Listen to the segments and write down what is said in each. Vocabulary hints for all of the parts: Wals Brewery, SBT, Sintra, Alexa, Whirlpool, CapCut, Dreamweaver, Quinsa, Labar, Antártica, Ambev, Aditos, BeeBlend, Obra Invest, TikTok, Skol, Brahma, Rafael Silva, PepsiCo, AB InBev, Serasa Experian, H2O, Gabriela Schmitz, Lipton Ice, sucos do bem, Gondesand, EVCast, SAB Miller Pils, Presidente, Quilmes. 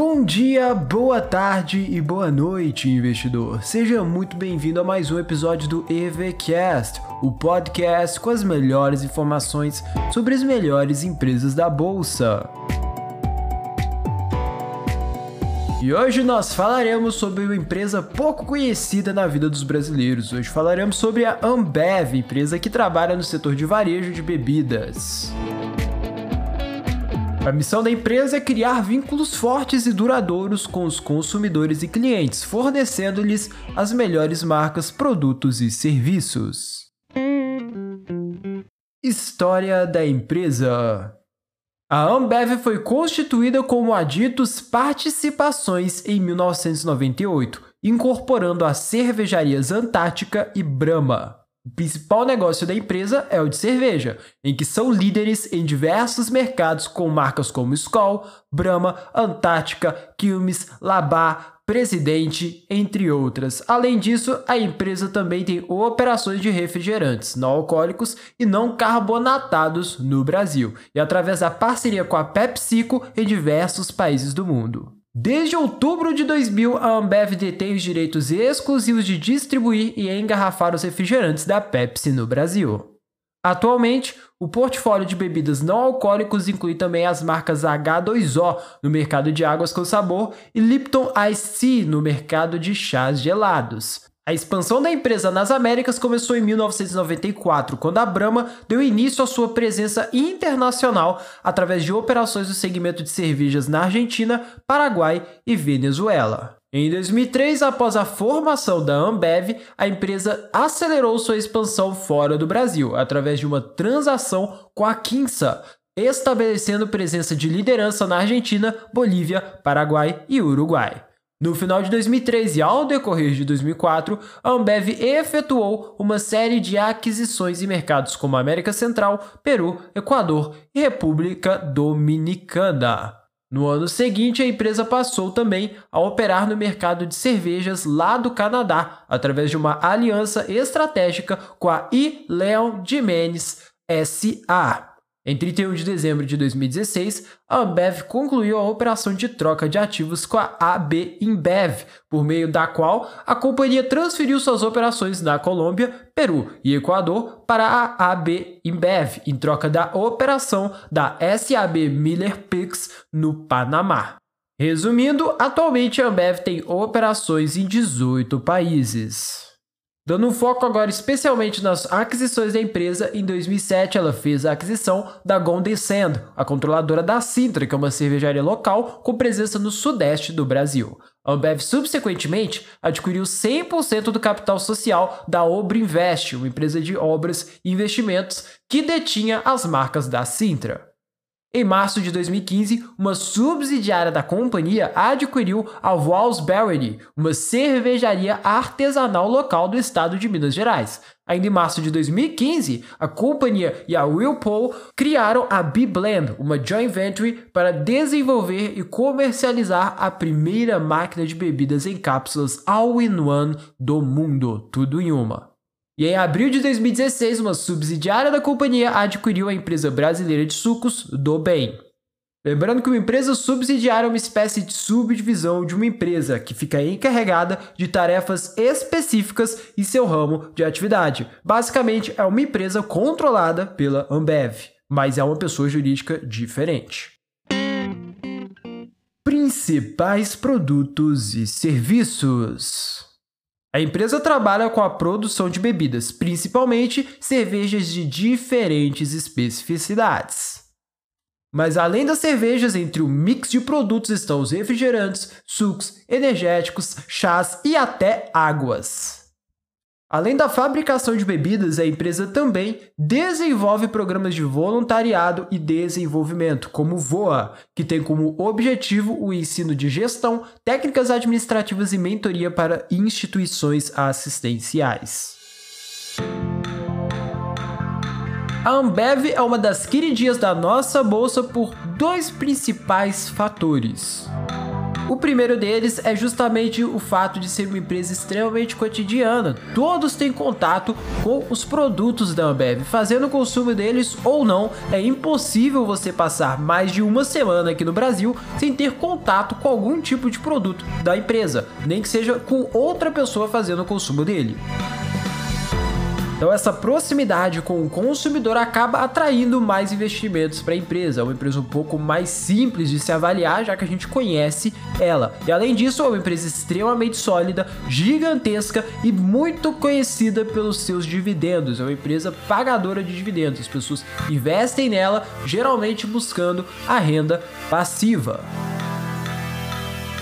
Bom dia, boa tarde e boa noite, investidor. Seja muito bem-vindo a mais um episódio do EVCast, o podcast com as melhores informações sobre as melhores empresas da Bolsa. E hoje nós falaremos sobre uma empresa pouco conhecida na vida dos brasileiros. Hoje falaremos sobre a Ambev, empresa que trabalha no setor de varejo de bebidas. A missão da empresa é criar vínculos fortes e duradouros com os consumidores e clientes, fornecendo-lhes as melhores marcas, produtos e serviços. História da empresa. A Ambev foi constituída como Aditos Participações em 1998, incorporando as cervejarias Antártica e Brahma. O principal negócio da empresa é o de cerveja, em que são líderes em diversos mercados com marcas como Skol, Brahma, Antártica, Quilmes, Labar, Presidente, entre outras. Além disso, a empresa também tem operações de refrigerantes não alcoólicos e não carbonatados no Brasil, e através da parceria com a PepsiCo em diversos países do mundo. Desde outubro de 2000, a Ambev detém os direitos exclusivos de distribuir e engarrafar os refrigerantes da Pepsi no Brasil. Atualmente, o portfólio de bebidas não alcoólicos inclui também as marcas H2O no mercado de águas com sabor e Lipton Ice no mercado de chás gelados. A expansão da empresa nas Américas começou em 1994, quando a Brahma deu início à sua presença internacional através de operações do segmento de cervejas na Argentina, Paraguai e Venezuela. Em 2003, após a formação da Ambev, a empresa acelerou sua expansão fora do Brasil, através de uma transação com a Quinsa, estabelecendo presença de liderança na Argentina, Bolívia, Paraguai e Uruguai. No final de 2003 e ao decorrer de 2004, a Ambev efetuou uma série de aquisições em mercados como América Central, Peru, Equador e República Dominicana. No ano seguinte, a empresa passou também a operar no mercado de cervejas lá do Canadá, através de uma aliança estratégica com a Lipton Ice S.A. Em 31 de dezembro de 2016, a Ambev concluiu a operação de troca de ativos com a AB InBev, por meio da qual a companhia transferiu suas operações na Colômbia, Peru e Equador para a AB InBev, em troca da operação da SAB Miller Pils no Panamá. Resumindo, atualmente a Ambev tem operações em 18 países. Dando um foco agora especialmente nas aquisições da empresa, em 2007 ela fez a aquisição da Gondesand, a controladora da Sintra, que é uma cervejaria local com presença no sudeste do Brasil. A Ambev, subsequentemente, adquiriu 100% do capital social da Obra Invest, uma empresa de obras e investimentos que detinha as marcas da Sintra. Em março de 2015, uma subsidiária da companhia adquiriu a Wals Brewery, uma cervejaria artesanal local do estado de Minas Gerais. Ainda em março de 2015, a companhia e a Whirlpool criaram a BeeBlend, uma joint venture para desenvolver e comercializar a primeira máquina de bebidas em cápsulas all-in-one do mundo, tudo em uma. E em abril de 2016, uma subsidiária da companhia adquiriu a empresa brasileira de sucos do bem. Lembrando que uma empresa subsidiária é uma espécie de subdivisão de uma empresa que fica encarregada de tarefas específicas em seu ramo de atividade. Basicamente, é uma empresa controlada pela Ambev, mas é uma pessoa jurídica diferente. Principais produtos e serviços. A empresa trabalha com a produção de bebidas, principalmente cervejas de diferentes especificidades. Mas além das cervejas, entre o mix de produtos estão os refrigerantes, sucos, energéticos, chás e até águas. Além da fabricação de bebidas, a empresa também desenvolve programas de voluntariado e desenvolvimento, como o VOA, que tem como objetivo o ensino de gestão, técnicas administrativas e mentoria para instituições assistenciais. A Ambev é uma das queridinhas da nossa bolsa por dois principais fatores. O primeiro deles é justamente o fato de ser uma empresa extremamente cotidiana. Todos têm contato com os produtos da Ambev, fazendo o consumo deles ou não. É impossível você passar mais de uma semana aqui no Brasil sem ter contato com algum tipo de produto da empresa, nem que seja com outra pessoa fazendo o consumo dele. Então essa proximidade com o consumidor acaba atraindo mais investimentos para a empresa. É uma empresa um pouco mais simples de se avaliar, já que a gente conhece ela. E além disso, é uma empresa extremamente sólida, gigantesca e muito conhecida pelos seus dividendos. É uma empresa pagadora de dividendos. As pessoas investem nela, geralmente buscando a renda passiva.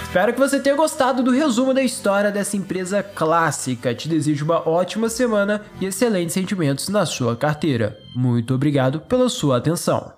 Espero que você tenha gostado do resumo da história dessa empresa clássica. Te desejo uma ótima semana e excelentes rendimentos na sua carteira. Muito obrigado pela sua atenção.